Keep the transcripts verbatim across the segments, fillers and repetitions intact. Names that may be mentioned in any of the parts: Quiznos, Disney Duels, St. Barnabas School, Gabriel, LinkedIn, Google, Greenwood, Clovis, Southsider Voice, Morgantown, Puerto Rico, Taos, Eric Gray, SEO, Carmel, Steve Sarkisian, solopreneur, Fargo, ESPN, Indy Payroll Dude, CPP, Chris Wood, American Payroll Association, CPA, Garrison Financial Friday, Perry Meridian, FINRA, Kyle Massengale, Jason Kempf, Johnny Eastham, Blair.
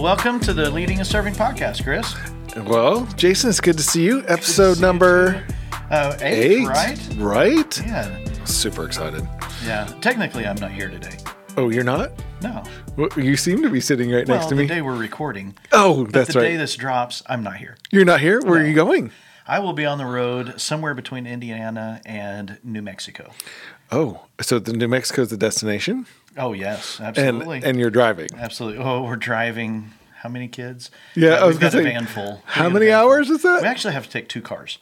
Well, welcome to the Leading and Serving podcast, Chris. Well, Jason, it's good to see you. Episode see number you uh, eight, eight, right? Right? Yeah. Super excited. Yeah. Technically, I'm not here today. Oh, you're not? No. Well, you seem to be sitting right well, next to me. Well, the day we're recording. Oh, but that's the right. The day this drops, I'm not here. You're not here? Where no. are you going? I will be on the road somewhere between Indiana and New Mexico. Oh, so the New Mexico is the destination? Oh, yes, absolutely. And, and you're driving? Absolutely. Oh, we're driving. How many kids? Yeah, uh, I was we've got say, a van full. We how many hours full. Is that? We actually have to take two cars.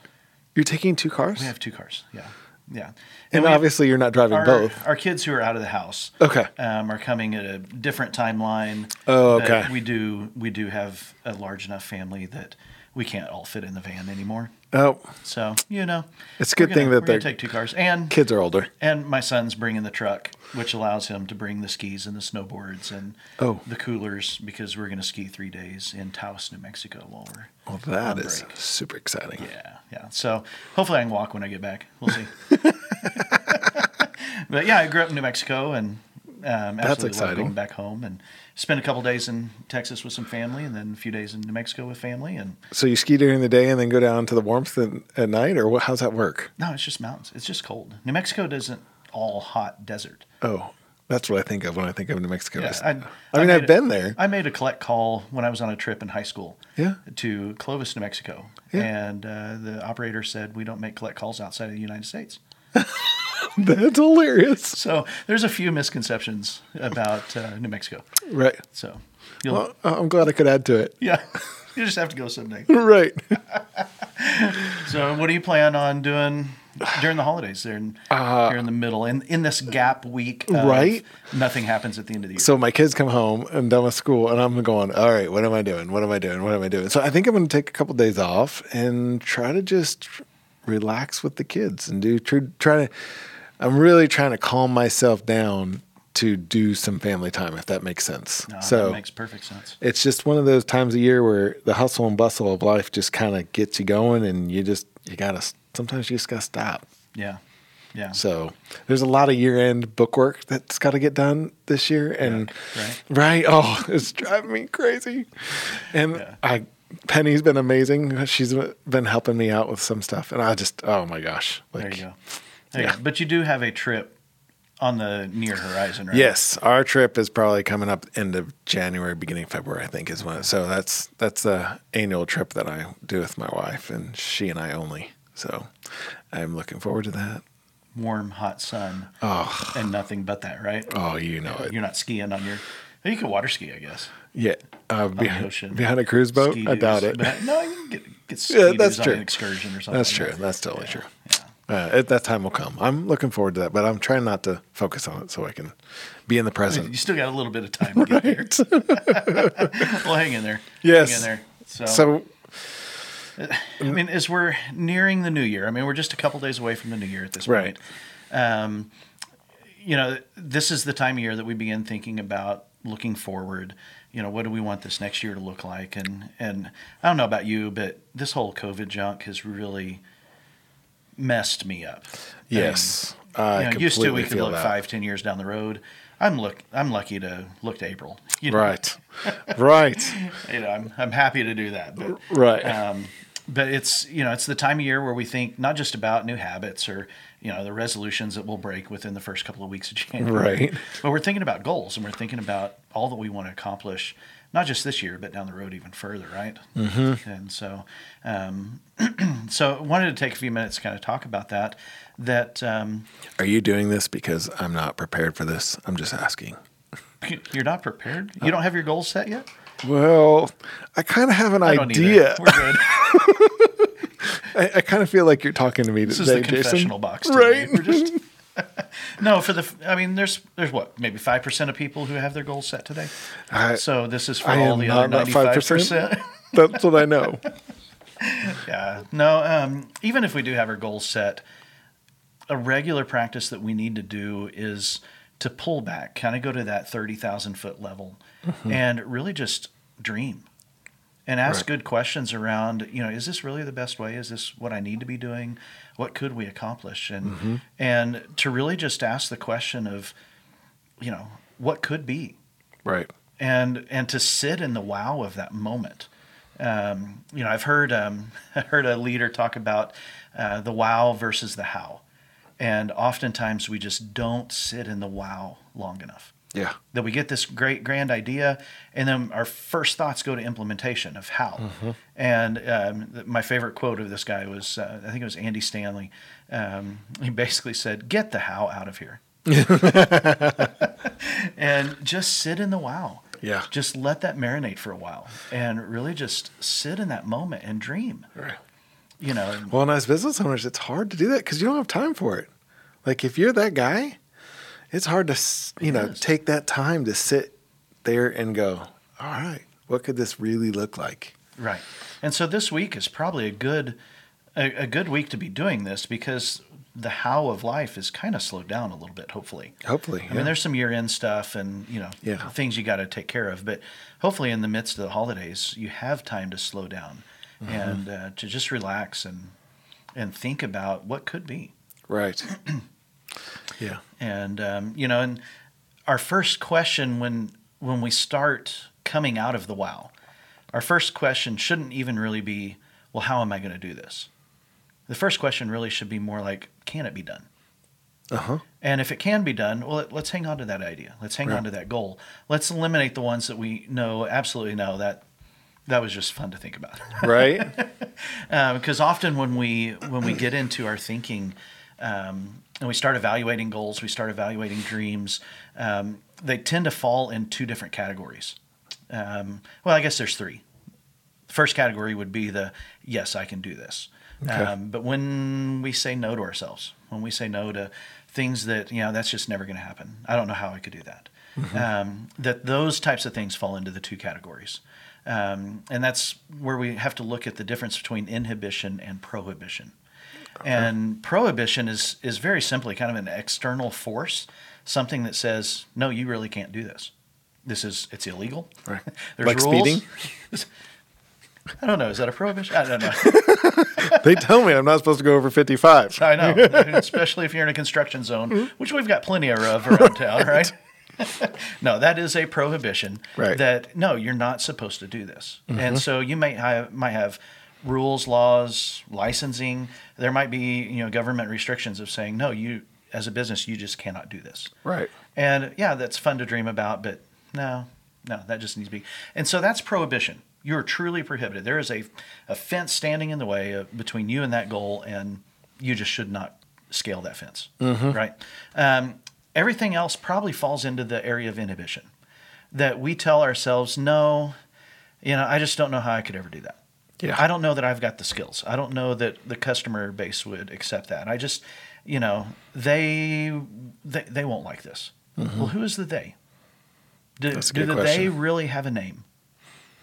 You're taking two cars? We have two cars, yeah. Yeah. And, and obviously have, you're not driving our, both. Our kids who are out of the house okay. um, are coming at a different timeline. Oh, okay. We do, we do have a large enough family that we can't all fit in the van anymore. Oh. So, you know. It's a good gonna, thing that they take two cars. And kids are older. And my son's bringing the truck, which allows him to bring the skis and the snowboards and oh. the coolers because we're going to ski three days in Taos, New Mexico while we're Well, that on is break. Super exciting. Yeah, yeah. So hopefully I can walk when I get back. We'll see. But yeah, I grew up in New Mexico and um, absolutely love going back home and spent a couple days in Texas with some family and then a few days in New Mexico with family. And so you ski during the day and then go down to the warmth in, at night, or what, how's that work? No, it's just mountains. It's just cold. New Mexico doesn't all hot desert. Oh, that's what I think of when I think of New Mexico. Yeah, I, I mean, I I've a, been there. I made a collect call when I was on a trip in high school yeah. to Clovis, New Mexico. Yeah. And uh, the operator said, we don't make collect calls outside of the United States. That's hilarious. So there's a few misconceptions about uh, New Mexico. Right. So you'll, well, I'm glad I could add to it. Yeah. You just have to go someday. Right. So what do you plan on doing during the holidays there in, uh, here in the middle, in, in this gap week? Right. Nothing happens at the end of the year. So my kids come home and done with school, and I'm going, all right, what am I doing? What am I doing? What am I doing? So I think I'm going to take a couple of days off and try to just relax with the kids and do try, try to I'm really trying to calm myself down to do some family time, if that makes sense. No, so that makes perfect sense. It's just one of those times of year where the hustle and bustle of life just kind of gets you going, and you just you gotta sometimes you just gotta stop. Yeah, yeah. So there's a lot of year-end bookwork that's got to get done this year, and yeah, right? right, oh, it's driving me crazy. And yeah. I. Penny's been amazing. She's been helping me out with some stuff. And I just, oh my gosh. Like, there you go. There yeah. you go. But you do have a trip on the near horizon, right? Yes. Our trip is probably coming up end of January, beginning of February, I think is when. So that's, that's a annual trip that I do with my wife, and she and I only. So I'm looking forward to that. Warm, hot sun oh. and nothing but that, right? Oh, you know it. You're not skiing on your, you can water ski, I guess. Yeah, uh, behind, behind a cruise boat, ski-doos. I doubt it. But no, you can get, get ski-doos yeah, that's true. On an excursion or something. That's true. That's totally yeah. true. Yeah. Uh, it, that time will come. I'm looking forward to that, but I'm trying not to focus on it so I can be in the present. I mean, you still got a little bit of time to get there. Well, hang in there. Yes. Hang in there. So, so, I mean, as we're nearing the new year, I mean, we're just a couple days away from the new year at this right. point. Um, you know, this is the time of year that we begin thinking about looking forward. You know, what do we want this next year to look like? And and I don't know about you, but this whole COVID junk has really messed me up. Yes. I mean, I you know, used to we could look that. five, ten years down the road. I'm look I'm lucky to look to April. You know? Right. Right. You know, I'm I'm happy to do that. But, right. Um, but it's you know, it's the time of year where we think not just about new habits or you know, the resolutions that we'll break within the first couple of weeks of January. Right. But we're thinking about goals, and we're thinking about all that we want to accomplish, not just this year, but down the road even further, right? Mm-hmm. And so um, so I wanted to take a few minutes to kind of talk about that. That um, Are you doing this because I'm not prepared for this? I'm just asking. You're not prepared? You don't have your goals set yet? Well, I kind of have an I don't idea. Either. We're good. I, I kind of feel like you're talking to me today, Jason. This is the confessional box today. Right? We're just, no, for the, I mean, there's, there's what, maybe five percent of people who have their goals set today. I, so this is for I all the not, other ninety-five percent. That's what I know. Yeah. No, um, even if we do have our goals set, a regular practice that we need to do is to pull back, kind of go to that thirty thousand foot level mm-hmm. and really just dream. And ask right. good questions around, you know, is this really the best way? Is this what I need to be doing? What could we accomplish? And mm-hmm. and to really just ask the question of, you know, what could be? Right. and and to sit in the wow of that moment. Um, you know, I've heard um, I heard a leader talk about uh, the wow versus the how, and oftentimes we just don't sit in the wow long enough. Yeah, that we get this great grand idea, and then our first thoughts go to implementation of how. Mm-hmm. And um, my favorite quote of this guy was, uh, I think it was Andy Stanley. Um, he basically said, "Get the how out of here," and just sit in the wow. Yeah, just let that marinate for a while, and really just sit in that moment and dream. Right. You know. Well, and as business owners, it's hard to do that because you don't have time for it. Like if you're that guy. It's hard to, you know, take that time to sit there and go, all right, what could this really look like? Right. And so this week is probably a good a, a good week to be doing this because the how of life is kind of slowed down a little bit, hopefully. Hopefully. I yeah. mean, there's some year-end stuff and, you know, yeah. things you got to take care of. But hopefully in the midst of the holidays, you have time to slow down mm-hmm. and uh, to just relax and and think about what could be. Right. Yeah. And, um, you know, and our first question when when we start coming out of the wow, our first question shouldn't even really be, well, how am I going to do this? The first question really should be more like, can it be done? Uh-huh. And if it can be done, well, let's hang on to that idea. Let's hang right. on to that goal. Let's eliminate the ones that we know, absolutely know that that was just fun to think about. Right. um, 'cause often when we, when we get into our thinking, um, and we start evaluating goals, we start evaluating dreams, um, they tend to fall in two different categories. Um, well, I guess there's three. The first category would be the, yes, I can do this. Okay. Um, but when we say no to ourselves, when we say no to things that, you know, that's just never going to happen. I don't know how I could do that. Mm-hmm. Um, that those types of things fall into the two categories. Um, and that's where we have to look at the difference between inhibition and prohibition. Okay. And prohibition is is very simply kind of an external force, something that says, no, you really can't do this. This is, it's illegal. Right. There's like rules. Speeding? I don't know. Is that a prohibition? I don't know. They tell me I'm not supposed to go over fifty-five. I know. Especially if you're in a construction zone, mm-hmm. which we've got plenty of around right. town, right? No, that is a prohibition right. that, no, you're not supposed to do this. Mm-hmm. And so you may have, might have rules, laws, licensing. There might be, you know, government restrictions of saying, no, you as a business, you just cannot do this. Right. And yeah, that's fun to dream about, but no, no, that just needs to be. And so that's prohibition. You're truly prohibited. There is a, a fence standing in the way of, between you and that goal, and you just should not scale that fence. Mm-hmm. Right. Um, everything else probably falls into the area of inhibition that we tell ourselves, no, you know, I just don't know how I could ever do that. Yeah. I don't know that I've got the skills. I don't know that the customer base would accept that. I just, you know, they they, they won't like this. Mm-hmm. Well, who is the they? Do, That's a good do the question. They really have a name?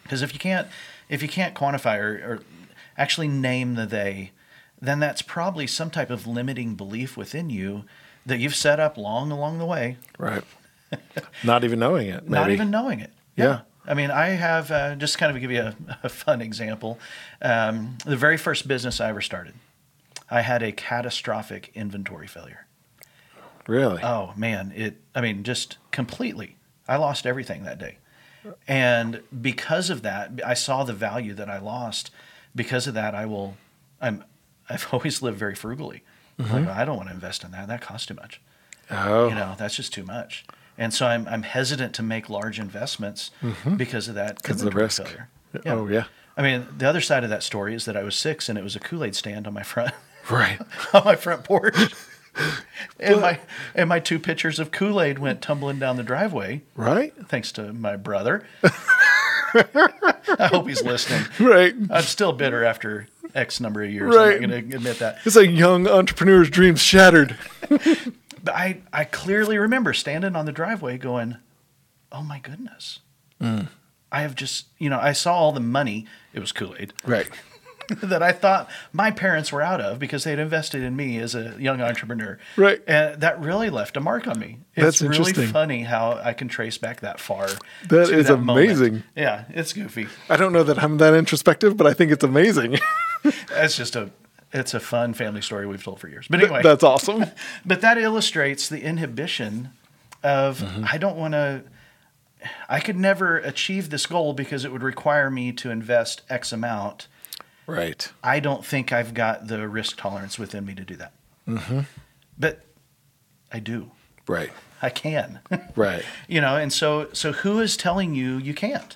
Because if you can't if you can't quantify or, or actually name the they, then that's probably some type of limiting belief within you that you've set up long along the way. Right. Not even knowing it. Maybe. Not even knowing it. Yeah. yeah. I mean, I have, uh, just kind of give you a, a fun example. Um, the very first business I ever started, I had a catastrophic inventory failure. Really? Oh, man. It, I mean, just completely. I lost everything that day. And because of that, I saw the value that I lost. Because of that, I will, I'm, I've always lived very frugally. Mm-hmm. Like, well, I don't want to invest in that. That costs too much. Oh. You know, that's just too much. And so I'm I'm hesitant to make large investments mm-hmm. because of that. Because of the risk. Failure. Yeah. Oh, yeah. I mean, the other side of that story is that I was six and it was a Kool-Aid stand on my front. Right. on my front porch. and my and my two pitchers of Kool-Aid went tumbling down the driveway. Right. Thanks to my brother. I hope he's listening. Right. I'm still bitter after X number of years. Right. I'm not going to admit that. It's a young entrepreneur's dreams shattered. I, I clearly remember standing on the driveway going, oh, my goodness. Mm. I have just, you know, I saw all the money. It was Kool-Aid. Right. that I thought my parents were out of because they had invested in me as a young entrepreneur. Right. And that really left a mark on me. It's That's interesting. Really funny how I can trace back that far. That is that amazing. Moment. Yeah, it's goofy. I don't know that I'm that introspective, but I think it's amazing. That's just a... It's a fun family story we've told for years. But anyway. That's awesome. But that illustrates the inhibition of, mm-hmm. I don't want to, I could never achieve this goal because it would require me to invest X amount. Right. I don't think I've got the risk tolerance within me to do that. Mm-hmm. But I do. Right. I can. Right. You know, and so so who is telling you you can't?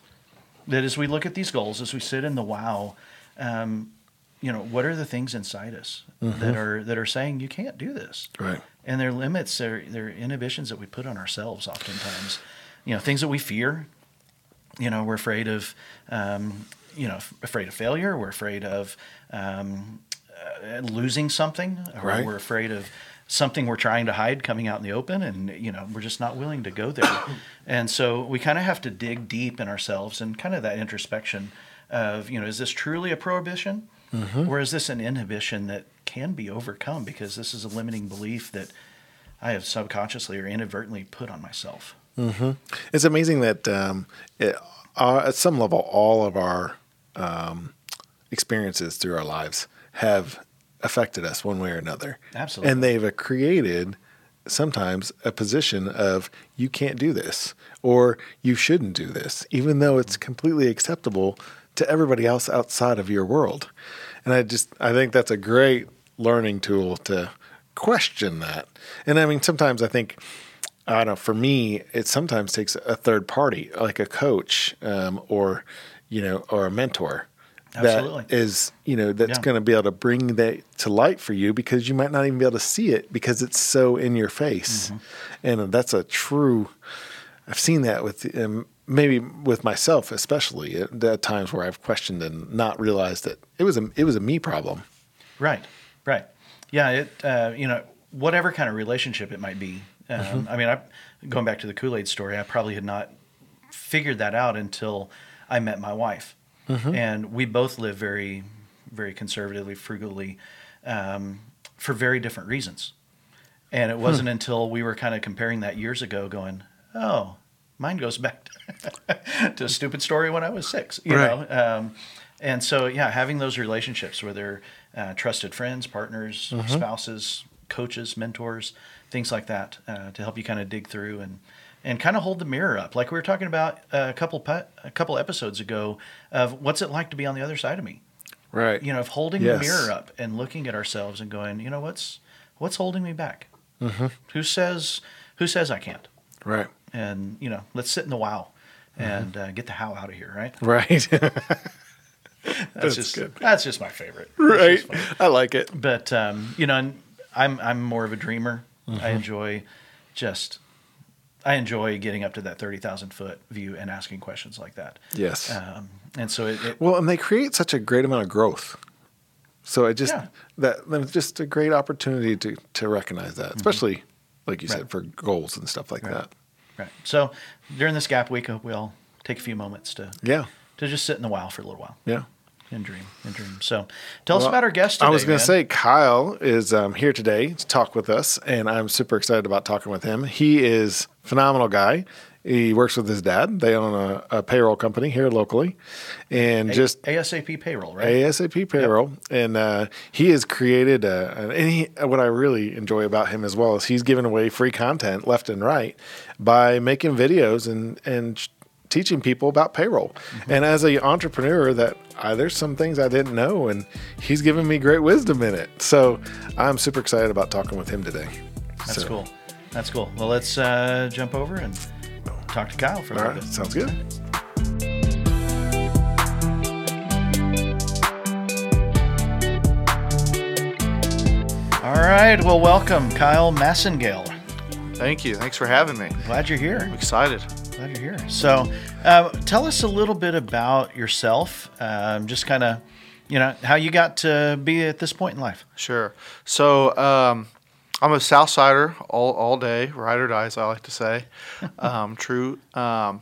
That as we look at these goals, as we sit in the wow, um, you know, what are the things inside us mm-hmm. that are that are saying you can't do this? Right. And their limits, their their inhibitions that we put on ourselves oftentimes. You know, things that we fear. You know, we're afraid of, um, you know, f- afraid of failure. We're afraid of um, uh, losing something. Or right. We're afraid of something we're trying to hide coming out in the open, and, you know, we're just not willing to go there. And so we kind of have to dig deep in ourselves and kind of that introspection of, you know, is this truly a prohibition? Mm-hmm. Or is this an inhibition that can be overcome? Because this is a limiting belief that I have subconsciously or inadvertently put on myself. Mm-hmm. It's amazing that um, it, uh, at some level, all of our um, experiences through our lives have affected us one way or another. Absolutely. And they've created sometimes a position of you can't do this or you shouldn't do this, even though it's completely acceptable to everybody else outside of your world. And I just I think that's a great learning tool to question that. And I mean, sometimes I think, I don't know, for me, it sometimes takes a third party, like a coach um, or, you know, or a mentor. Absolutely. That is, you know, that's yeah. going to be able to bring that to light for you, because you might not even be able to see it because it's so in your face. Mm-hmm. And that's a true, I've seen that with um, maybe with myself, especially at, at times where I've questioned and not realized that it was a, it was a me problem. Right. Right. Yeah. It, uh, you know, whatever kind of relationship it might be. Um, mm-hmm. I mean, I, going back to the Kool-Aid story, I probably had not figured that out until I met my wife. Mm-hmm. And we both live very, very conservatively, frugally, um, for very different reasons. And it wasn't hmm. until we were kind of comparing that years ago going, oh, mine goes back to, to a stupid story when I was six, you right. know? Um, and so, yeah, having those relationships where they're uh, trusted friends, partners, mm-hmm. spouses, coaches, mentors, things like that uh, to help you kind of dig through and and kind of hold the mirror up. Like we were talking about a couple a couple episodes ago of what's it like to be on the other side of me. Right. You know, of holding yes. the mirror up and looking at ourselves and going, you know, what's what's holding me back? Mm-hmm. Who says who says I can't? Right. And, you know, let's sit in the wow mm-hmm. and uh, get the how out of here, right? Right. that's, that's just good. That's just my favorite. Right. I like it. But um, you know, I'm I'm more of a dreamer. Mm-hmm. I enjoy just I enjoy getting up to that thirty thousand foot view and asking questions like that. Yes. Um, and so it, it. Well, and they create such a great amount of growth. So it just, yeah. that, that's just a great opportunity to, to recognize that, especially mm-hmm. like you right. said, for goals and stuff like right. that. Right. So during this gap week, I hope we all take a few moments to, yeah. to just sit in the wow for a little while. Yeah. And dream, and dream. So tell well, us about our guest today. I was going to say, Kyle is um, here today to talk with us, and I'm super excited about talking with him. He is a phenomenal guy. He works with his dad. They own a, a payroll company here locally. and a- just ASAP Payroll, right? ASAP Payroll. Yep. And uh, he has created a, – and he, what I really enjoy about him as well is he's giving away free content left and right by making videos and, and – teaching people about payroll. Mm-hmm. And as an entrepreneur, that I, there's some things I didn't know, and he's given me great wisdom in it. So I'm super excited about talking with him today. That's so. cool. That's cool. Well, let's uh, jump over and talk to Kyle for a little bit. All right, sounds good. All right. Well, welcome, Kyle Massengale. Thank you. Thanks for having me. Glad you're here. I'm excited. Glad you're here. So uh, tell us a little bit about yourself, um, just kind of, you know, how you got to be at this point in life. Sure. So um, I'm a Southsider all, all day, ride or die, as I like to say. um, true. Um,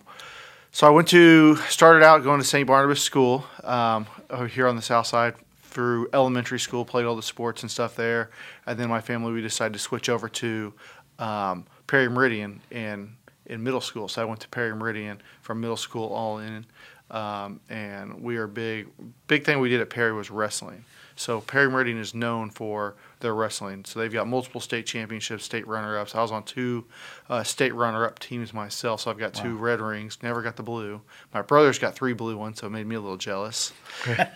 so I went to, started out going to Saint Barnabas School um, over here on the South Side through elementary school, played all the sports and stuff there. And then my family, we decided to switch over to um, Perry Meridian and in middle school. So I went to Perry Meridian from middle school all in. Um, and we are big, big thing we did at Perry was wrestling. So Perry Meridian is known for their wrestling. So they've got multiple state championships, state runner-ups. I was on two uh, state runner-up teams myself, so I've got wow. two red rings. Never got the blue. My brother's got three blue ones, so it made me a little jealous.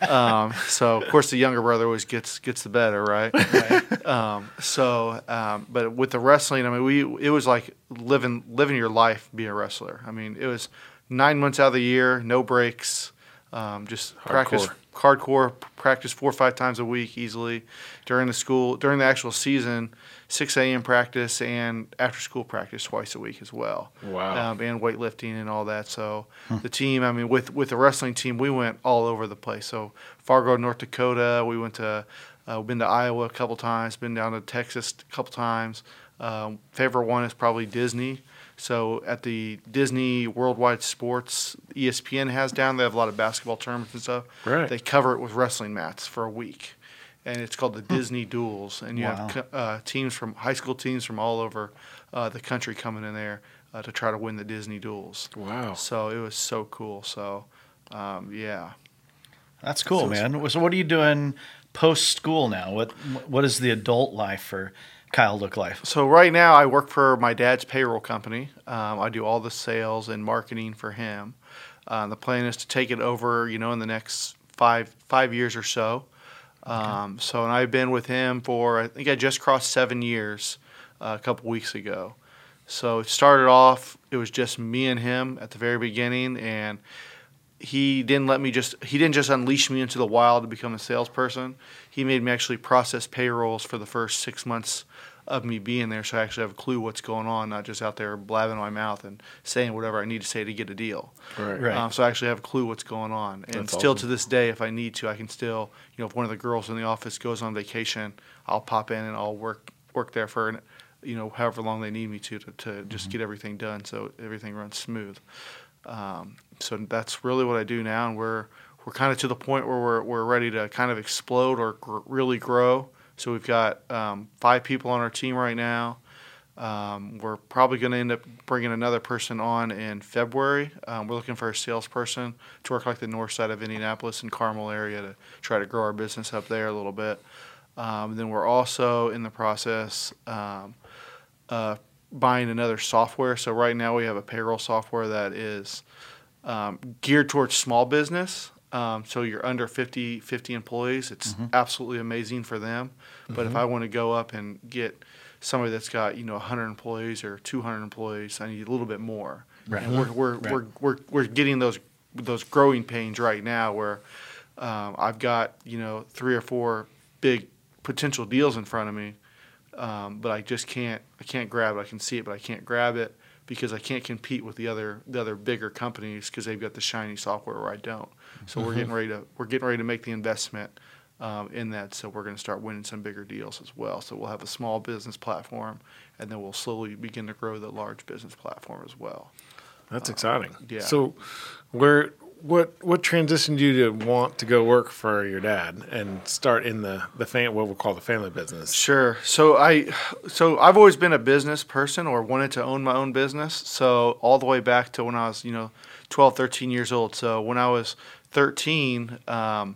um, so, of course, the younger brother always gets gets the better, right? right. Um, so, um, but with the wrestling, I mean, we it was like living living your life, be a wrestler. I mean, it was nine months out of the year, no breaks, um, just hardcore. practice. Hardcore practice four or five times a week easily during the school during the actual season, six a.m. practice and after school practice twice a week as well. Wow! Um, and weightlifting and all that. So hmm. the team, I mean, with with the wrestling team, we went all over the place. So Fargo, North Dakota. We went to uh, been to Iowa a couple times. Been down to Texas a couple times. Um, favorite one is probably Disney. So at the Disney Worldwide Sports, E S P N has down, they have a lot of basketball tournaments and stuff. Right. They cover it with wrestling mats for a week. And it's called the Disney Duels. And you wow. have uh, teams from high school teams from all over uh, the country coming in there uh, to try to win the Disney Duels. Wow. So it was so cool. So, um, yeah. That's cool, so, man. So what are you doing post-school now? What What is the adult life for Kyle look like? So right now I work for my dad's payroll company. Um, I do all the sales and marketing for him. Uh, the plan is to take it over, you know, in the next five five years or so. Um, okay. So and I've been with him for, I think I just crossed seven years uh, a couple weeks ago. So it started off, it was just me and him at the very beginning, and he didn't let me just, he didn't just unleash me into the wild to become a salesperson. He made me actually process payrolls for the first six months of me being there, so I actually have a clue what's going on, not just out there blabbing my mouth and saying whatever I need to say to get a deal. Right. right. Um, so I actually have a clue what's going on. And That's still awesome. To this day, if I need to, I can still, you know, if one of the girls in the office goes on vacation, I'll pop in and I'll work work there for, an, you know, however long they need me to to, to just mm-hmm. get everything done so everything runs smooth. Um, so that's really what I do now, and we're we're kind of to the point where we're we're ready to kind of explode or gr- really grow. So we've got um, five people on our team right now. Um, we're probably going to end up bringing another person on in February. Um, we're looking for a salesperson to work like the north side of Indianapolis and Carmel area to try to grow our business up there a little bit. Um, then we're also in the process um, uh, buying another software. So right now we have a payroll software that is um, geared towards small business. Um, so you're under fifty, fifty employees. It's mm-hmm. absolutely amazing for them. But mm-hmm. if I want to go up and get somebody that's got, you know, one hundred employees or two hundred employees, I need a little bit more. Right. And we're we're, right. we're we're we're getting those those growing pains right now where um, I've got, you know, three or four big potential deals in front of me, um, but I just can't I can't grab it. I can see it, but I can't grab it because I can't compete with the other the other bigger companies because they've got the shiny software where I don't. So mm-hmm. we're getting ready to we're getting ready to make the investment um, in that. So we're going to start winning some bigger deals as well. So we'll have a small business platform, and then we'll slowly begin to grow the large business platform as well. That's um, exciting. Yeah. So, where what what transitioned you to want to go work for your dad and start in the the fam- what we'll call the family business? Sure. So I so I've always been a business person or wanted to own my own business. So all the way back to when I was you know twelve, thirteen years old. So when I was thirteen, um,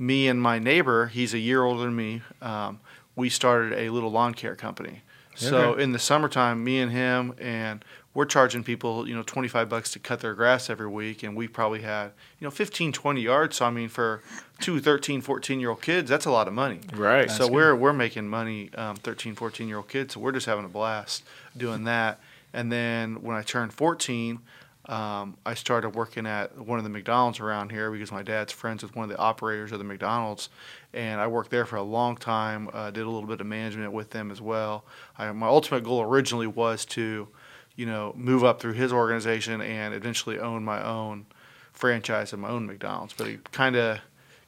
me and my neighbor, he's a year older than me, um, we started a little lawn care company. Okay. So in the summertime, me and him, and we're charging people, you know, twenty-five bucks to cut their grass every week, and we probably had, you know, fifteen, twenty yards. So, I mean, for two thirteen, fourteen-year-old kids, that's a lot of money. Right. So that's we're good. We're making money, um, thirteen, fourteen-year-old kids, so we're just having a blast doing that. And then when I turned fourteen, Um, I started working at one of the McDonald's around here because my dad's friends with one of the operators of the McDonald's, and I worked there for a long time, uh, did a little bit of management with them as well. I, my ultimate goal originally was to, you know, move up through his organization and eventually own my own franchise and my own McDonald's, but it kind of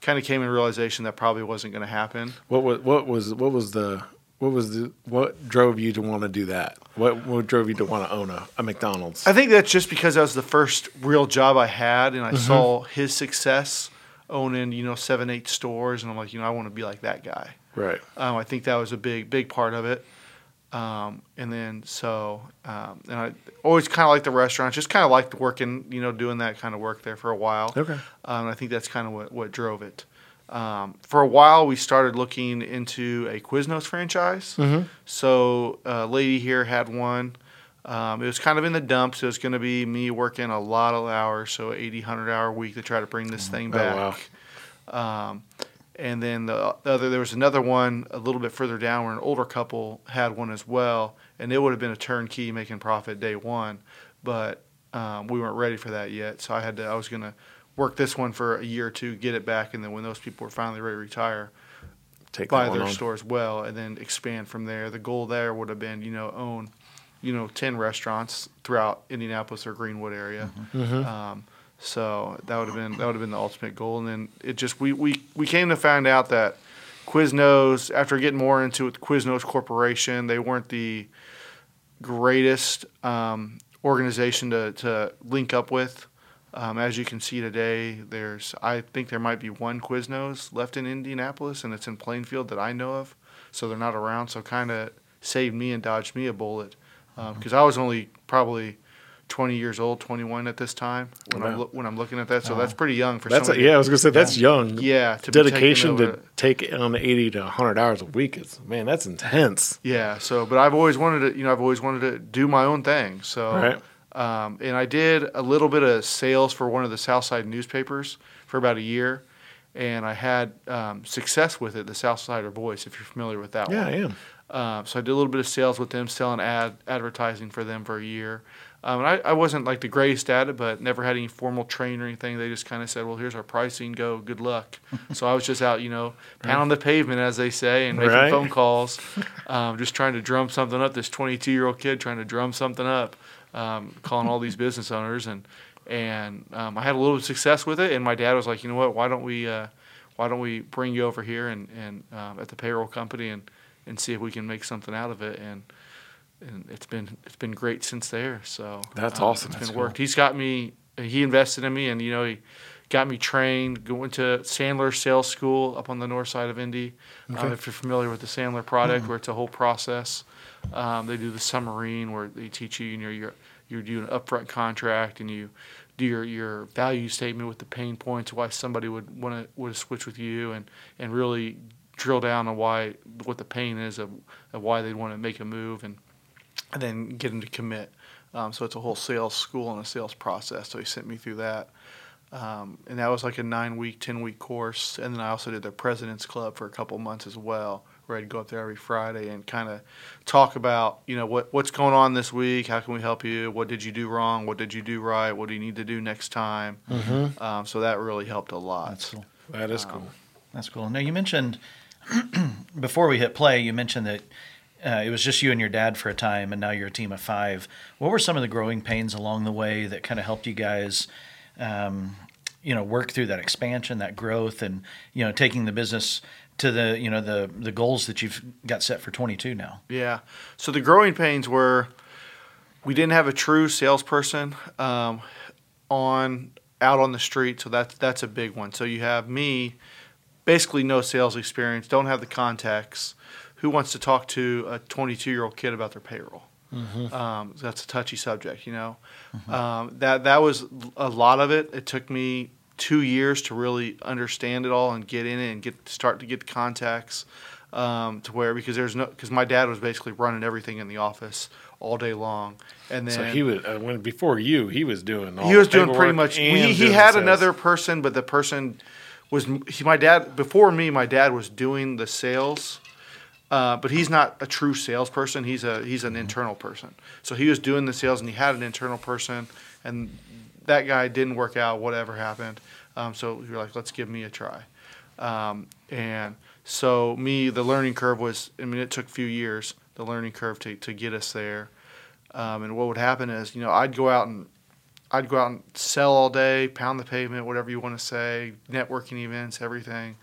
kind of came in realization that probably wasn't going to happen. What was, what was, what was the... What was the, what drove you to want to do that? What what drove you to want to own a, a McDonald's? I think that's just because that was the first real job I had, and I mm-hmm. saw his success owning, you know, seven, eight stores, and I'm like, you know, I want to be like that guy. Right. Um, I think that was a big, big part of it. Um, and then so, um, and I always kind of liked the restaurants, just kind of liked working, you know, doing that kind of work there for a while. Okay. Um, I think that's kind of what, what drove it. Um, for a while, we started looking into a Quiznos franchise. Mm-hmm. So a lady here had one. Um, it was kind of in the dumps. It was going to be me working a lot of hours, so eighty, one hundred hour week to try to bring this thing back. Oh, wow. Um, and then the other, there was another one a little bit further down where an older couple had one as well, and it would have been a turnkey making profit day one, but um, we weren't ready for that yet. So I had to, I was going to work this one for a year or two, get it back, and then when those people were finally ready to retire, Take buy their on. store as well, and then expand from there. The goal there would have been, you know, own, you know, ten restaurants throughout Indianapolis or Greenwood area. Mm-hmm. Mm-hmm. Um, so that would have been that would have been the ultimate goal. And then it just we we we came to find out that Quiznos, after getting more into it, the Quiznos Corporation, they weren't the greatest um, organization to to link up with. Um, as you can see today, there's I think there might be one Quiznos left in Indianapolis, and it's in Plainfield that I know of. So they're not around. So kind of saved me and dodged me a bullet, because um, I was only probably twenty years old, twenty-one at this time when wow. I'm lo- when I'm looking at that. So uh, that's pretty young for that's somebody. A, yeah, I was gonna say that's yeah. young. Yeah, to dedication to take on um, eighty to a hundred hours a week is man, that's intense. Yeah. So, but I've always wanted to, you know, I've always wanted to do my own thing. So. Right. Um, and I did a little bit of sales for one of the Southside newspapers for about a year, and I had um, success with it, the Southsider Voice, if you're familiar with that yeah, one. Yeah, I am. Uh, so I did a little bit of sales with them, selling ad advertising for them for a year. Um, and I, I wasn't like the greatest at it, but never had any formal training or anything. They just kind of said, well, here's our pricing, go, good luck. So I was just out, you know, pounding right. the pavement, as they say, and making right. phone calls, um, just trying to drum something up, this twenty-two-year-old kid trying to drum something up. Um, calling all these business owners, and and um, I had a little success with it. And my dad was like, you know what? Why don't we uh, why don't we bring you over here and and um, at the payroll company and, and see if we can make something out of it. And and it's been it's been great since there. So that's um, awesome. It's that's been cool. worked. He's got me. He invested in me, and you know he got me trained. Going to Sandler sales school up on the north side of Indy. Okay. Um, if you're familiar with the Sandler product, mm-hmm. where it's a whole process. Um, they do the submarine where they teach you, you know, you're, you're doing an upfront contract and you do your, your value statement with the pain points, why somebody would want to would switch with you, and, and really drill down on why what the pain is of, of why they'd want to make a move, and and then get them to commit. Um, so it's a whole sales school and a sales process. So he sent me through that. Um, and that was like a nine-week, ten-week course. And then I also did the President's Club for a couple months as well, where I'd go up there every Friday and kind of talk about, you know, what what's going on this week, how can we help you, what did you do wrong, what did you do right, what do you need to do next time. Mm-hmm. Um, so that really helped a lot. That's cool. That is um, cool. That's cool. Now, you mentioned, before we hit play, you mentioned that uh, it was just you and your dad for a time, and now you're a team of five. What were some of the growing pains along the way that kind of helped you guys um, you know, work through that expansion, that growth, and, you know, taking the business to the, you know, the, the goals that you've got set for twenty-two now? Yeah. So the growing pains were we didn't have a true salesperson um, on out on the street. So that's, that's a big one. So you have me, basically no sales experience, don't have the contacts. Who wants to talk to a twenty-two-year-old kid about their payroll? Mm-hmm. Um, that's a touchy subject, you know. Mm-hmm. Um, that that was a lot of it. It took me two years to really understand it all and get in it and get start to get contacts um, to where because there's no because my dad was basically running everything in the office all day long, and then so he was uh, when before you he was doing all he was the doing pretty much we, he doing had sales. Another person, but the person was he, my dad before me. My dad was doing the sales. Uh, but he's not a true salesperson. He's a he's an internal person. So he was doing the sales, and he had an internal person, and that guy didn't work out. Whatever happened, um, so you're like, let's give me a try. Um, and so me, the learning curve was. I mean, it took a few years. The learning curve to, to get us there. Um, and what would happen is, you know, I'd go out and I'd go out and sell all day, pound the pavement, whatever you want to say, networking events, everything.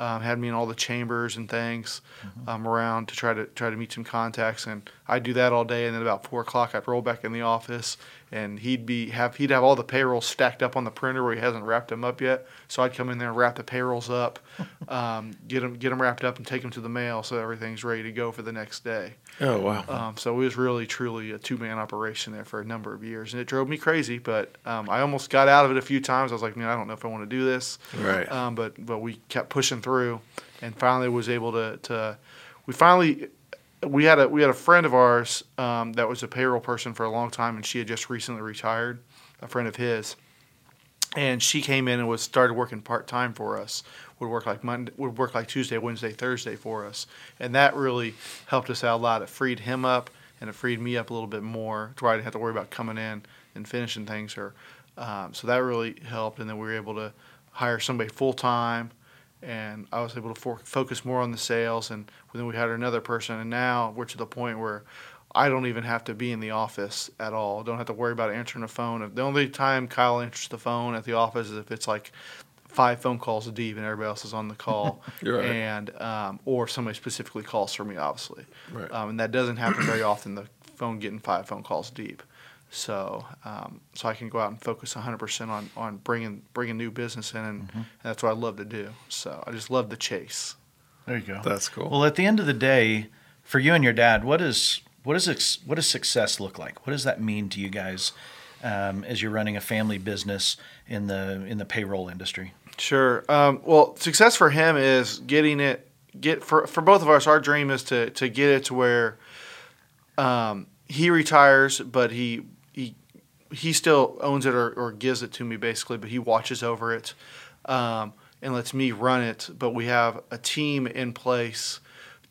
Um, had me in all the chambers and things mm-hmm. um, around to try to try to meet some contacts, and I'd do that all day. And then about four o'clock, I'd roll back in the office and he'd be have he'd have all the payrolls stacked up on the printer where he hasn't wrapped them up yet. So I'd come in there and wrap the payrolls up, um, get them get them wrapped up, and take them to the mail so everything's ready to go for the next day. Oh wow! Um, so it was really truly a two man operation there for a number of years, and it drove me crazy. But um, I almost got out of it a few times. I was like, man, I don't know if I want to do this. Right. Um, but but we kept pushing through, and finally was able to to we finally. We had a we had a friend of ours um, that was a payroll person for a long time, and she had just recently retired, a friend of his, and she came in and was started working part time for us. Would work like Monday, would work like Tuesday, Wednesday, Thursday for us, and that really helped us out a lot. It freed him up, and it freed me up a little bit more, to where I didn't have to worry about coming in and finishing things. Or um, so that really helped, and then we were able to hire somebody full time. And I was able to for- focus more on the sales, and then we hired another person, and now we're to the point where I don't even have to be in the office at all. I don't have to worry about answering a phone. The only time Kyle answers the phone at the office is if it's like five phone calls deep and everybody else is on the call, right. and um, or somebody specifically calls for me, obviously. Right. Um, and that doesn't happen very often, the phone getting five phone calls deep. So um, so I can go out and focus one hundred percent on, on bringing bringing new business in, and, mm-hmm. and that's what I love to do. So I just love the chase. There you go. That's cool. Well, at the end of the day, for you and your dad, what is what is what does success look like? What does that mean to you guys um, as you're running a family business in the in the payroll industry? Sure. Um, well, success for him is getting it get for for both of us. Our dream is to to get it to where um, he retires, but he. He still owns it or, or gives it to me, basically, but he watches over it um, and lets me run it. But we have a team in place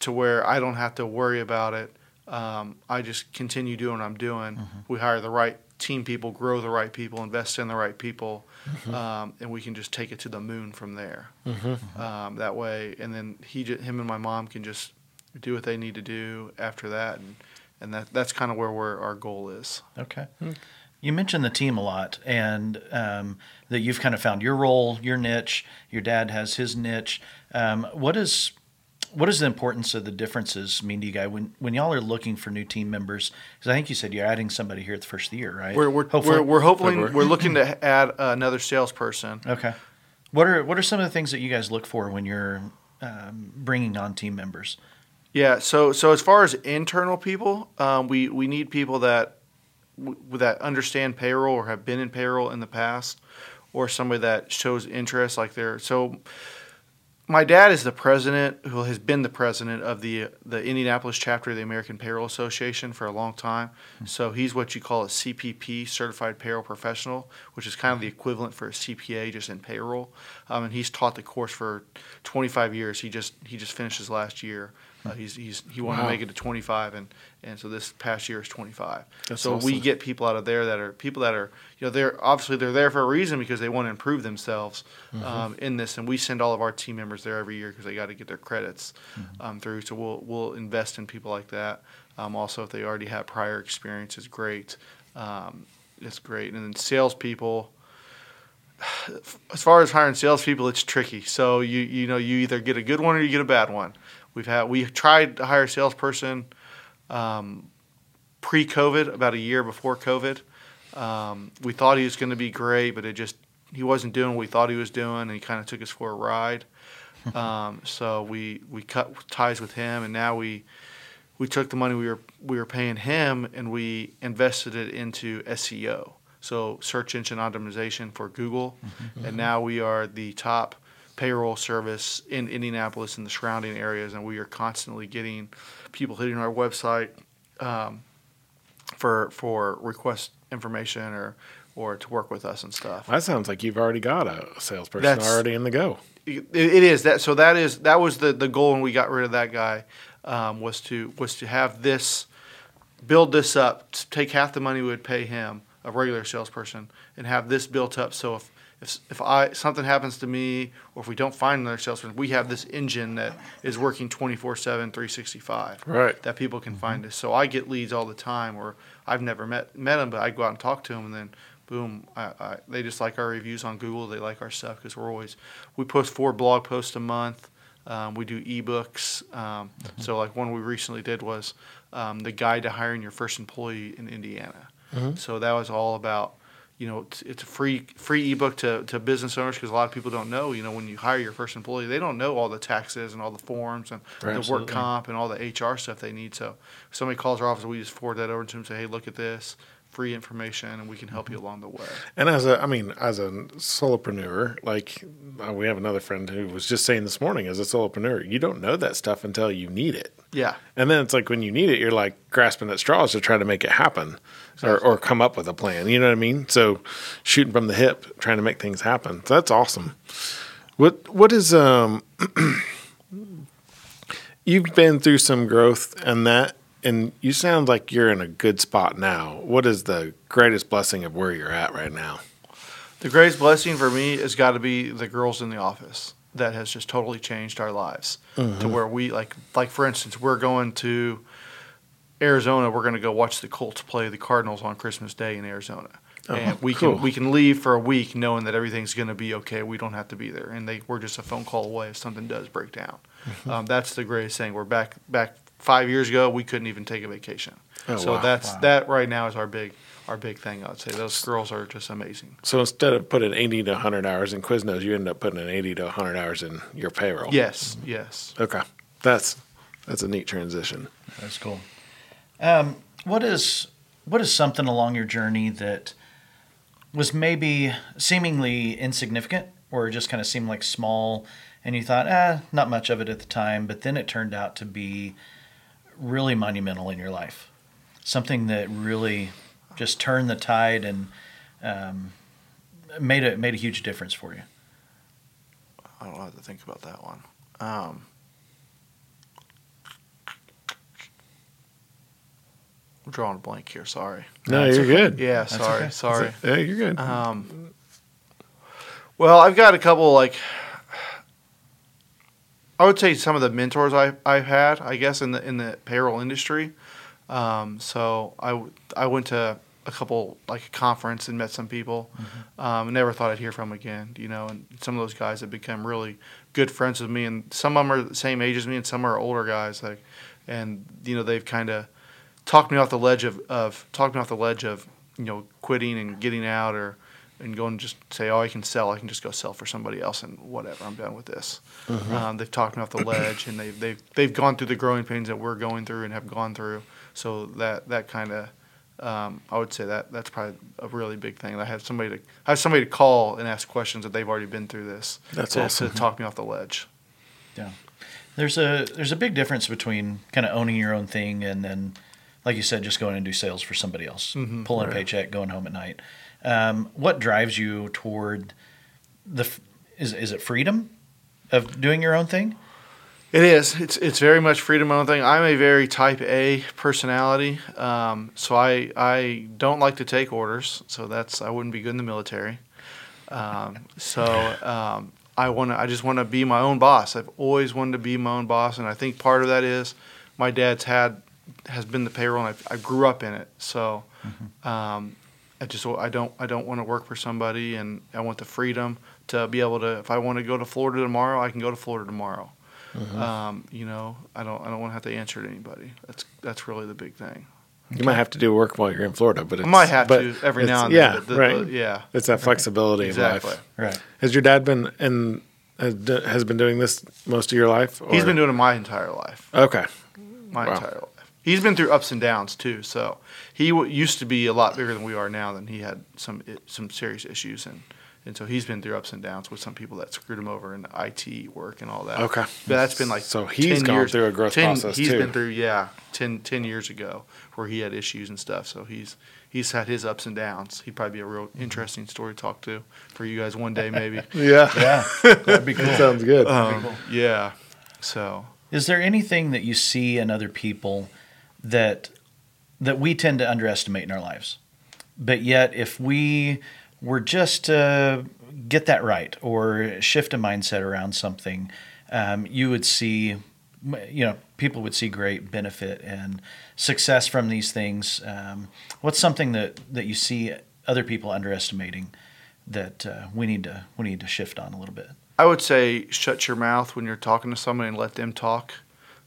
to where I don't have to worry about it. Um, I just continue doing what I'm doing. Mm-hmm. We hire the right team people, grow the right people, invest in the right people, mm-hmm. um, and we can just take it to the moon from there. Mm-hmm. Um, that way, and then he, him and my mom can just do what they need to do after that, and, and that, that's kind of where we're, our goal is. Okay. Mm-hmm. You mentioned the team a lot, and um, that you've kind of found your role, your niche. Your dad has his niche. Um, what is what is the importance of the differences mean to you guys when when y'all are looking for new team members? Because I think you said you're adding somebody here at the first of the year, right? We're we're hopefully, we're, we're, hopefully, we're looking to add another salesperson. Okay. What are what are some of the things that you guys look for when you're um, bringing on team members? Yeah. So so as far as internal people, um, we we need people that. that understand payroll or have been in payroll in the past, or somebody that shows interest like they're. So my dad is the president, who has been the president of the the Indianapolis chapter of the American Payroll Association for a long time. Mm-hmm. So he's what you call a C P P, Certified Payroll Professional, which is kind of the equivalent for a C P A just in payroll. Um, and he's taught the course for twenty-five years. He just he just finished his last year. Uh, he's he's he wanted wow. to make it to twenty-five, and, and so this past year is twenty-five. That's so awesome. We get people out of there that are people that are you know they're obviously they're there for a reason because they want to improve themselves mm-hmm. um, in this, and we send all of our team members there every year because they got to get their credits mm-hmm. um, through. So we'll we'll invest in people like that. Um, also, if they already have prior experience, it's great. Um, it's great, and then salespeople. As far as hiring salespeople, it's tricky. So you you know you either get a good one or you get a bad one. We've had we tried to hire a salesperson um, pre-COVID, about a year before COVID. Um, we thought he was going to be great, but it just he wasn't doing what we thought he was doing, and he kind of took us for a ride. Um, so we we cut ties with him, and now we we took the money we were we were paying him, and we invested it into S E O, so search engine optimization for Google, mm-hmm. and now we are the top payroll service in Indianapolis and the surrounding areas, and we are constantly getting people hitting our website um, for for request information or or to work with us and stuff. That sounds like you've already got a salesperson That's, already in the go. It, it is that so that is that was the, the goal when we got rid of that guy um, was to was to have this build this up, to take half the money we would pay him, a regular salesperson, and have this built up so if. If if I something happens to me, or if we don't find another salesperson, we have this engine that is working twenty-four seven, three sixty-five. Right. That people can mm-hmm. find us. So I get leads all the time, or I've never met met them, but I go out and talk to them, and then boom, I, I, they just like our reviews on Google. They like our stuff because we're always we post four blog posts a month. Um, we do ebooks. Um, mm-hmm. So like one we recently did was um, the guide to hiring your first employee in Indiana. Mm-hmm. So that was all about, you know, it's, it's a free free ebook to, to business owners because a lot of people don't know, you know, when you hire your first employee, they don't know all the taxes and all the forms and right, the absolutely. work comp and all the H R stuff they need. So if somebody calls our office, we just forward that over to them and say, hey, look at this. Free information, and we can help you along the way. And as a, I mean, as a solopreneur, like we have another friend who was just saying this morning, as a solopreneur, you don't know that stuff until you need it. Yeah. And then it's like when you need it, you're like grasping at straws to try to make it happen or, or come up with a plan. You know what I mean? So shooting from the hip, trying to make things happen. So that's awesome. What, what is, um, you've been through some growth and that, and you sound like you're in a good spot now. What is the greatest blessing of where you're at right now? The greatest blessing for me has got to be the girls in the office. That has just totally changed our lives mm-hmm. to where we, like, like for instance, we're going to Arizona. We're going to go watch the Colts play the Cardinals on Christmas Day in Arizona. Oh, and we cool. can we can leave for a week knowing that everything's going to be okay. We don't have to be there. And they we're just a phone call away if something does break down. Mm-hmm. Um, that's the greatest thing. We're back back. Five years ago, we couldn't even take a vacation. Oh, so wow, that's wow. that right now is our big our big thing, I would say. Those girls are just amazing. So instead of putting eighty to one hundred hours in Quiznos, you end up putting an eighty to one hundred hours in your payroll. Yes, mm-hmm. yes. Okay. That's that's a neat transition. That's cool. Um, what is what is something along your journey that was maybe seemingly insignificant or just kind of seemed like small and you thought, ah, not much of it at the time, but then it turned out to be really monumental in your life, something that really just turned the tide and um, made a made a huge difference for you? I don't have to think about that one. Um, I'm drawing a blank here. Sorry. No, That's you're okay. good. Yeah, That's sorry, okay. sorry. Yeah, you're good. Um, well, I've got a couple like. I would say some of the mentors I, I've had, I guess, in the in the payroll industry. Um, so I, I went to a couple, like a conference and met some people. Mm-hmm. Um, never thought I'd hear from again, you know, and some of those guys have become really good friends with me. And some of them are the same age as me and some are older guys. Like, and, you know, they've kind of talked me off the ledge of, of talked me off the ledge of, you know, quitting and getting out or and go and just say, oh, I can sell. I can just go sell for somebody else and whatever. I'm done with this. Mm-hmm. Um, they've talked me off the ledge, and they've, they've, they've gone through the growing pains that we're going through and have gone through. So that that kind of, um, I would say that that's probably a really big thing. I have somebody to I have somebody to call and ask questions that they've already been through this. That's to, awesome. To talk me off the ledge. Yeah. There's a, there's a big difference between kind of owning your own thing and then, like you said, just going and do sales for somebody else, mm-hmm. pulling right. a paycheck, going home at night. Um, what drives you toward the – is is it freedom of doing your own thing? It is. It's it's very much freedom of my own thing. I'm a very type A personality, um, so I I don't like to take orders. So that's – I wouldn't be good in the military. Um, so um, I want to – I just want to be my own boss. I've always wanted to be my own boss, and I think part of that is my dad's had – has been the payroll, and I, I grew up in it. So mm-hmm. – um, I just I don't I don't want to work for somebody, and I want the freedom to be able to. If I want to go to Florida tomorrow, I can go to Florida tomorrow. Mm-hmm. Um, you know, I don't I don't want to have to answer to anybody. That's that's really the big thing. You okay. might have to do work while you're in Florida, but it's, I might have to every now and yeah, then. The, the, right. the, yeah, it's that flexibility right. exactly. of life. Right. Has your dad been in has been doing this most of your life? Or? He's been doing it my entire life. Okay, my wow. entire life. He's been through ups and downs too, so he w- used to be a lot bigger than we are now. Then he had some I- some serious issues, and, and so he's been through ups and downs with some people that screwed him over in I T work and all that. Okay, but that's been like so he's gone years, through a growth ten, process. He's too. been through yeah, ten, ten years ago where he had issues and stuff. So he's he's had his ups and downs. He'd probably be a real interesting story to talk to for you guys one day maybe. yeah, yeah, that'd be cool. That sounds good. Um, cool. Yeah. So, is there anything that you see in other people that that we tend to underestimate in our lives? But yet, if we were just to get that right or shift a mindset around something, um, you would see, you know, people would see great benefit and success from these things. Um, what's something that, that you see other people underestimating that uh, we need to we need to shift on a little bit? I would say shut your mouth when you're talking to somebody and let them talk.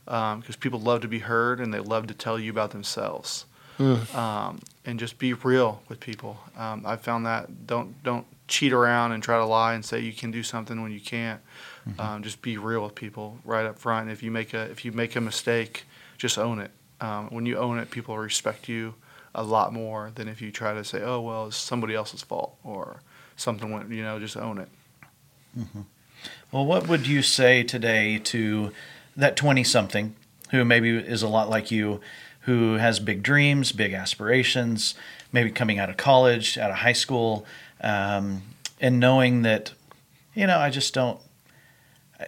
Because um, people love to be heard and they love to tell you about themselves. mm. um, and just be real with people. Um, I've found that don't don't cheat around and try to lie and say you can do something when you can't. Mm-hmm. Um, just be real with people right up front. And if you make a if you make a mistake, just own it. Um, when you own it, people respect you a lot more than if you try to say, oh, well, it's somebody else's fault or something went, you know, just own it. Mm-hmm. Well, what would you say today to that twenty-something who maybe is a lot like you, who has big dreams, big aspirations, maybe coming out of college, out of high school, um, and knowing that, you know, I just don't, I,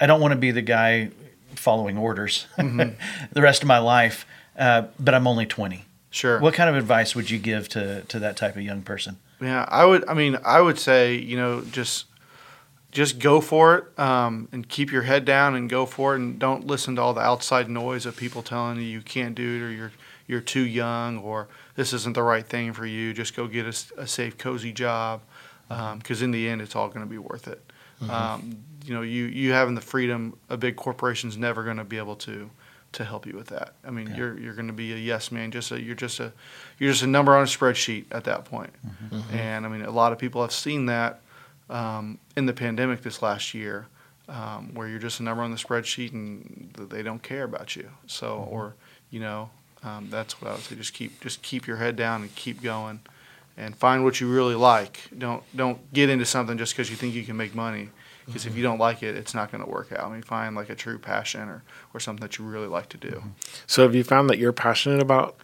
I don't want to be the guy following orders mm-hmm. the rest of my life, uh, but I'm only twenty. Sure. What kind of advice would you give to, to that type of young person? Yeah, I would, I mean, I would say, you know, just, just go for it, um, and keep your head down and go for it, and don't listen to all the outside noise of people telling you you can't do it, or you're, you're too young, or this isn't the right thing for you. Just go get a, a safe, cozy job. Um, 'cause in the end, it's all going to be worth it. Mm-hmm. Um, you know, you, you having the freedom, a big corporation's never going to be able to, to help you with that. I mean, yeah. you're you're going to be a yes man. Just a, you're just a you're just a number on a spreadsheet at that point. Mm-hmm. And I mean, a lot of people have seen that um, in the pandemic this last year, um, where you're just a number on the spreadsheet and they don't care about you. So, mm-hmm. or you know, um, that's what I would say. Just keep just keep your head down and keep going, and find what you really like. Don't don't get into something just because you think you can make money. Because if you don't like it, it's not going to work out. I mean, find like a true passion or, or something that you really like to do. So have you found that you're passionate about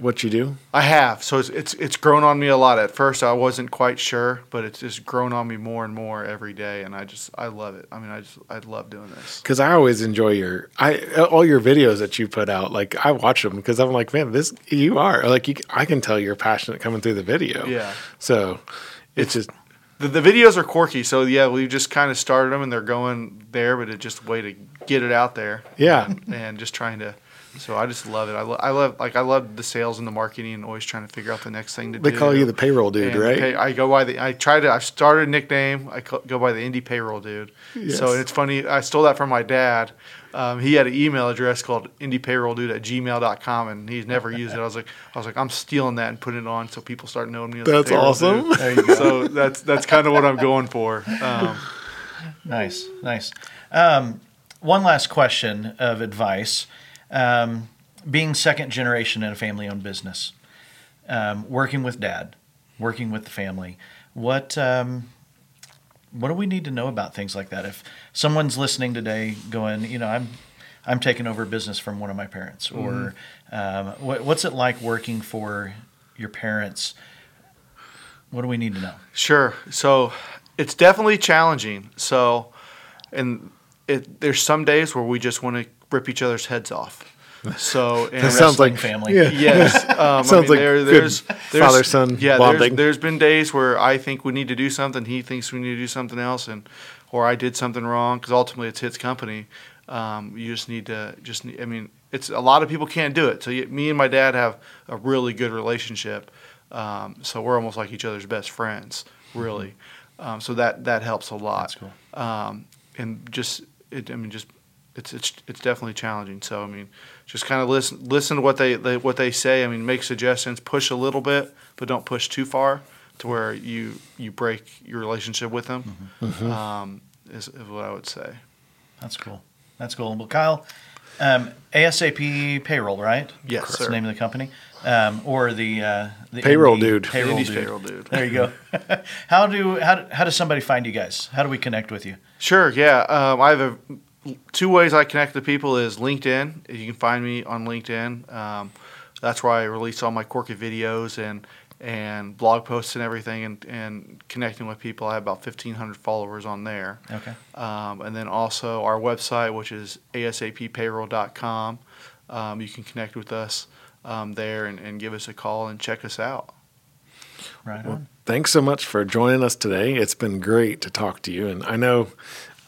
what you do? I have. So it's it's, it's grown on me a lot. At first, I wasn't quite sure, but it's just grown on me more and more every day. And I just, I love it. I mean, I just, I love doing this. Because I always enjoy your, I all your videos that you put out. Like, I watch them because I'm like, man, this, you are. Like, you, I can tell you're passionate coming through the video. Yeah. So it's, it's just. The videos are quirky, so yeah, we just kind of started them and they're going there, but it's just a way to get it out there. Yeah, and, and just trying to. So I just love it. I, lo- I love like I love the sales and the marketing and always trying to figure out the next thing to they do. They call you the payroll dude, and right? Pay- I go by the. I try to. I've started a nickname. I co- go by the Indy Payroll Dude. Yes. So it's funny. I stole that from my dad. Um, he had an email address called indy payroll dude at gmail dot com, and he's never used it. I was like, I was like, I'm stealing that and putting it on so people start knowing me. As that's a awesome. Dude. There you go. So that's that's kind of what I'm going for. Um, nice, nice. Um, one last question of advice: um, being second generation in a family-owned business, um, working with dad, working with the family. What? Um, What do we need to know about things like that? If someone's listening today going, you know, I'm I'm taking over business from one of my parents, or mm-hmm. um, what, what's it like working for your parents? What do we need to know? Sure. So it's definitely challenging. So and it, there's some days where we just want to rip each other's heads off. So and that sounds like family. Yeah. Yes, um, sounds I mean, like there, there's, good there's, father son yeah, bonding. There's, there's been days where I think we need to do something, he thinks we need to do something else, and or I did something wrong because ultimately it's his company. Um, you just need to just. I mean, it's a lot of people can't do it. So you, me and my dad have a really good relationship. Um, so we're almost like each other's best friends, really. Mm-hmm. Um, so that that helps a lot. That's cool. Um, and just it, I mean just. It's it's it's definitely challenging. So I mean, just kind of listen listen to what they, they what they say. I mean, make suggestions, push a little bit, but don't push too far to where you you break your relationship with them. Mm-hmm. Mm-hmm. Um, is, is what I would say. That's cool. That's cool. Well, Kyle, um, ASAP Payroll, right? Yes, that's sir. The name of the company, um, or the uh, the payroll Indy, dude. Payroll Indy's dude. Payroll dude. There you go. how do how how does somebody find you guys? How do we connect with you? Sure. Yeah. Um, I have a. Two ways I connect to people is LinkedIn. You can find me on LinkedIn. Um, that's where I release all my quirky videos and and blog posts and everything and, and connecting with people. I have about fifteen hundred followers on there. Okay. Um, and then also our website, which is A S A P payroll dot com. Um, you can connect with us um, there and, and give us a call and check us out. Right on. Well, thanks so much for joining us today. It's been great to talk to you. And I know...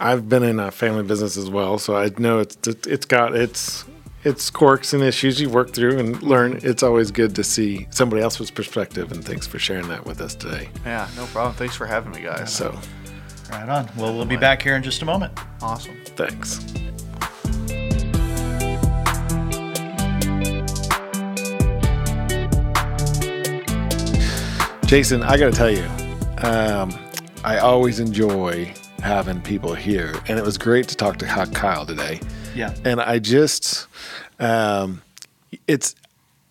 I've been in a family business as well, so I know it's it's got its its quirks and issues you work through and learn. It's always good to see somebody else's perspective, and thanks for sharing that with us today. Yeah, no problem. Thanks for having me, guys. So, right on. Well, we'll be back here in just a moment. Awesome. Thanks. Jason, I got to tell you, um, I always enjoy having people here, and it was great to talk to Kyle today. Yeah. And I just, um, it's,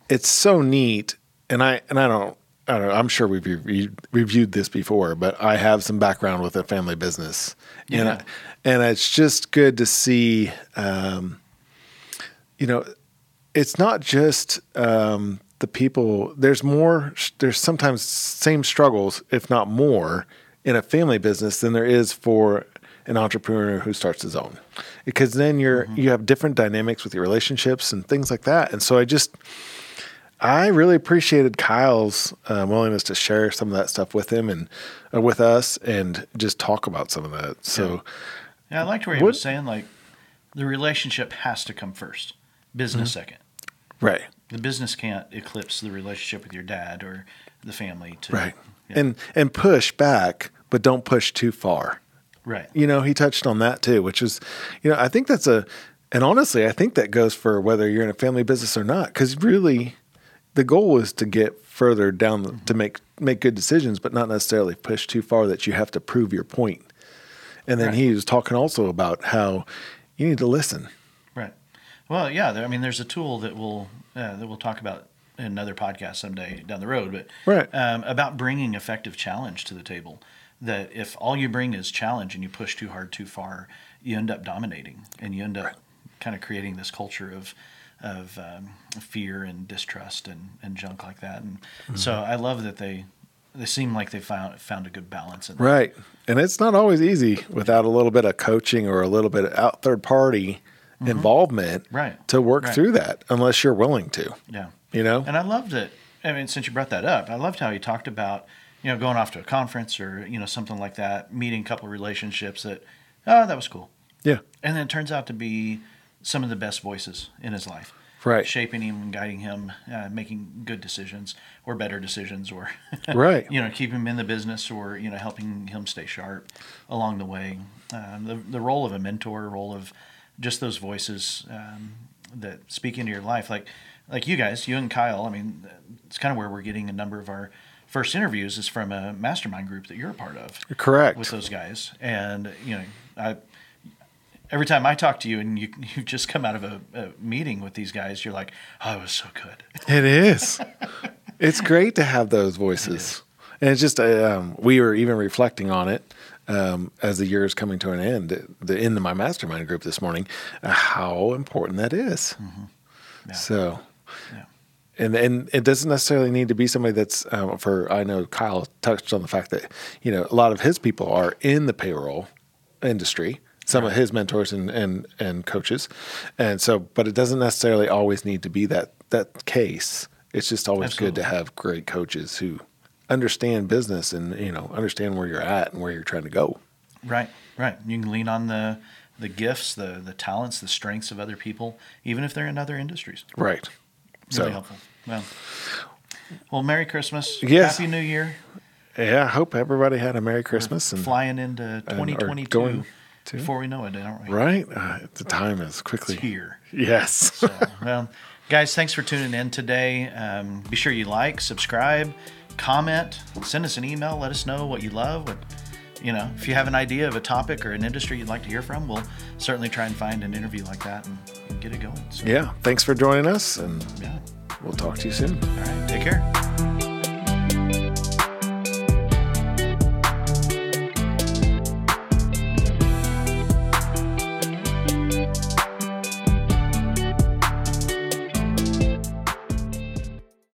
it's so neat. And I, and I don't, I don't know, I'm sure we've re- reviewed this before, but I have some background with a family business. Yeah. And I, and it's just good to see, um, you know, it's not just, um, the people, there's more, there's sometimes same struggles, if not more, in a family business than there is for an entrepreneur who starts his own, because then you're, mm-hmm. you have different dynamics with your relationships and things like that. And so I just, I really appreciated Kyle's uh, willingness to share some of that stuff with him and uh, with us and just talk about some of that. So yeah, yeah I liked where he was saying, like, the relationship has to come first, business mm-hmm. second. Right. The business can't eclipse the relationship with your dad or the family. To, right. Yeah. And, and push back, but don't push too far. Right. You know, he touched on that too, which is, you know, I think that's a, and honestly, I think that goes for whether you're in a family business or not. Cause really the goal is to get further down mm-hmm. to make, make good decisions, but not necessarily push too far that you have to prove your point. And then right. he was talking also about how you need to listen. Right. Well, yeah. There, I mean, there's a tool that will, uh, that we'll talk about in another podcast someday down the road, but right. um, about bringing effective challenge to the table. That if all you bring is challenge and you push too hard, too far, you end up dominating and you end up right. kind of creating this culture of of um, fear and distrust and, and junk like that. And mm-hmm. so I love that they they seem like they found found a good balance in that. Right. And it's not always easy without a little bit of coaching or a little bit of out third party mm-hmm. involvement right. to work right. through that unless you're willing to. Yeah. You know? And I loved it. I mean, since you brought that up, I loved how you talked about, you know, going off to a conference or, you know, something like that, meeting a couple of relationships that, oh, that was cool. Yeah. And then it turns out to be some of the best voices in his life. Right. Shaping him and guiding him, uh, making good decisions or better decisions or, right. you know, keeping him in the business or, you know, helping him stay sharp along the way. Um, the, the role of a mentor, role of just those voices um, that speak into your life. Like, like you guys, you and Kyle, I mean, it's kind of where we're getting a number of our first interviews is from a mastermind group that you're a part of. Correct. With those guys. And, you know, I, every time I talk to you and you, you've just come out of a, a meeting with these guys, you're like, oh, it was so good. It is. It's great to have those voices. It and it's just, um, we were even reflecting on it um, as the year is coming to an end, the end of my mastermind group this morning, uh, how important that is. Mm-hmm. Yeah. So, yeah. And and it doesn't necessarily need to be somebody that's um, for. I know Kyle touched on the fact that you know a lot of his people are in the payroll industry. Some right. of his mentors and, and and coaches, and so. But it doesn't necessarily always need to be that that case. It's just always Absolutely. Good to have great coaches who understand business and you know understand where you're at and where you're trying to go. Right, right. You can lean on the the gifts, the the talents, the strengths of other people, even if they're in other industries. Right. So really helpful. Well, well, Merry Christmas. Yes. Happy New Year. Yeah, I hope everybody had a Merry Christmas. We're and flying into twenty twenty-two going to, before we know it, aren't we? Right? Uh, the time is quickly it's here. Yes. So, well, guys, thanks for tuning in today. Um, be sure you like, subscribe, comment, send us an email. Let us know what you love. What, you know, if you have an idea of a topic or an industry you'd like to hear from, we'll certainly try and find an interview like that and, and get it going. So, yeah. Thanks for joining us, and yeah. we'll talk to you soon. All right. Take care.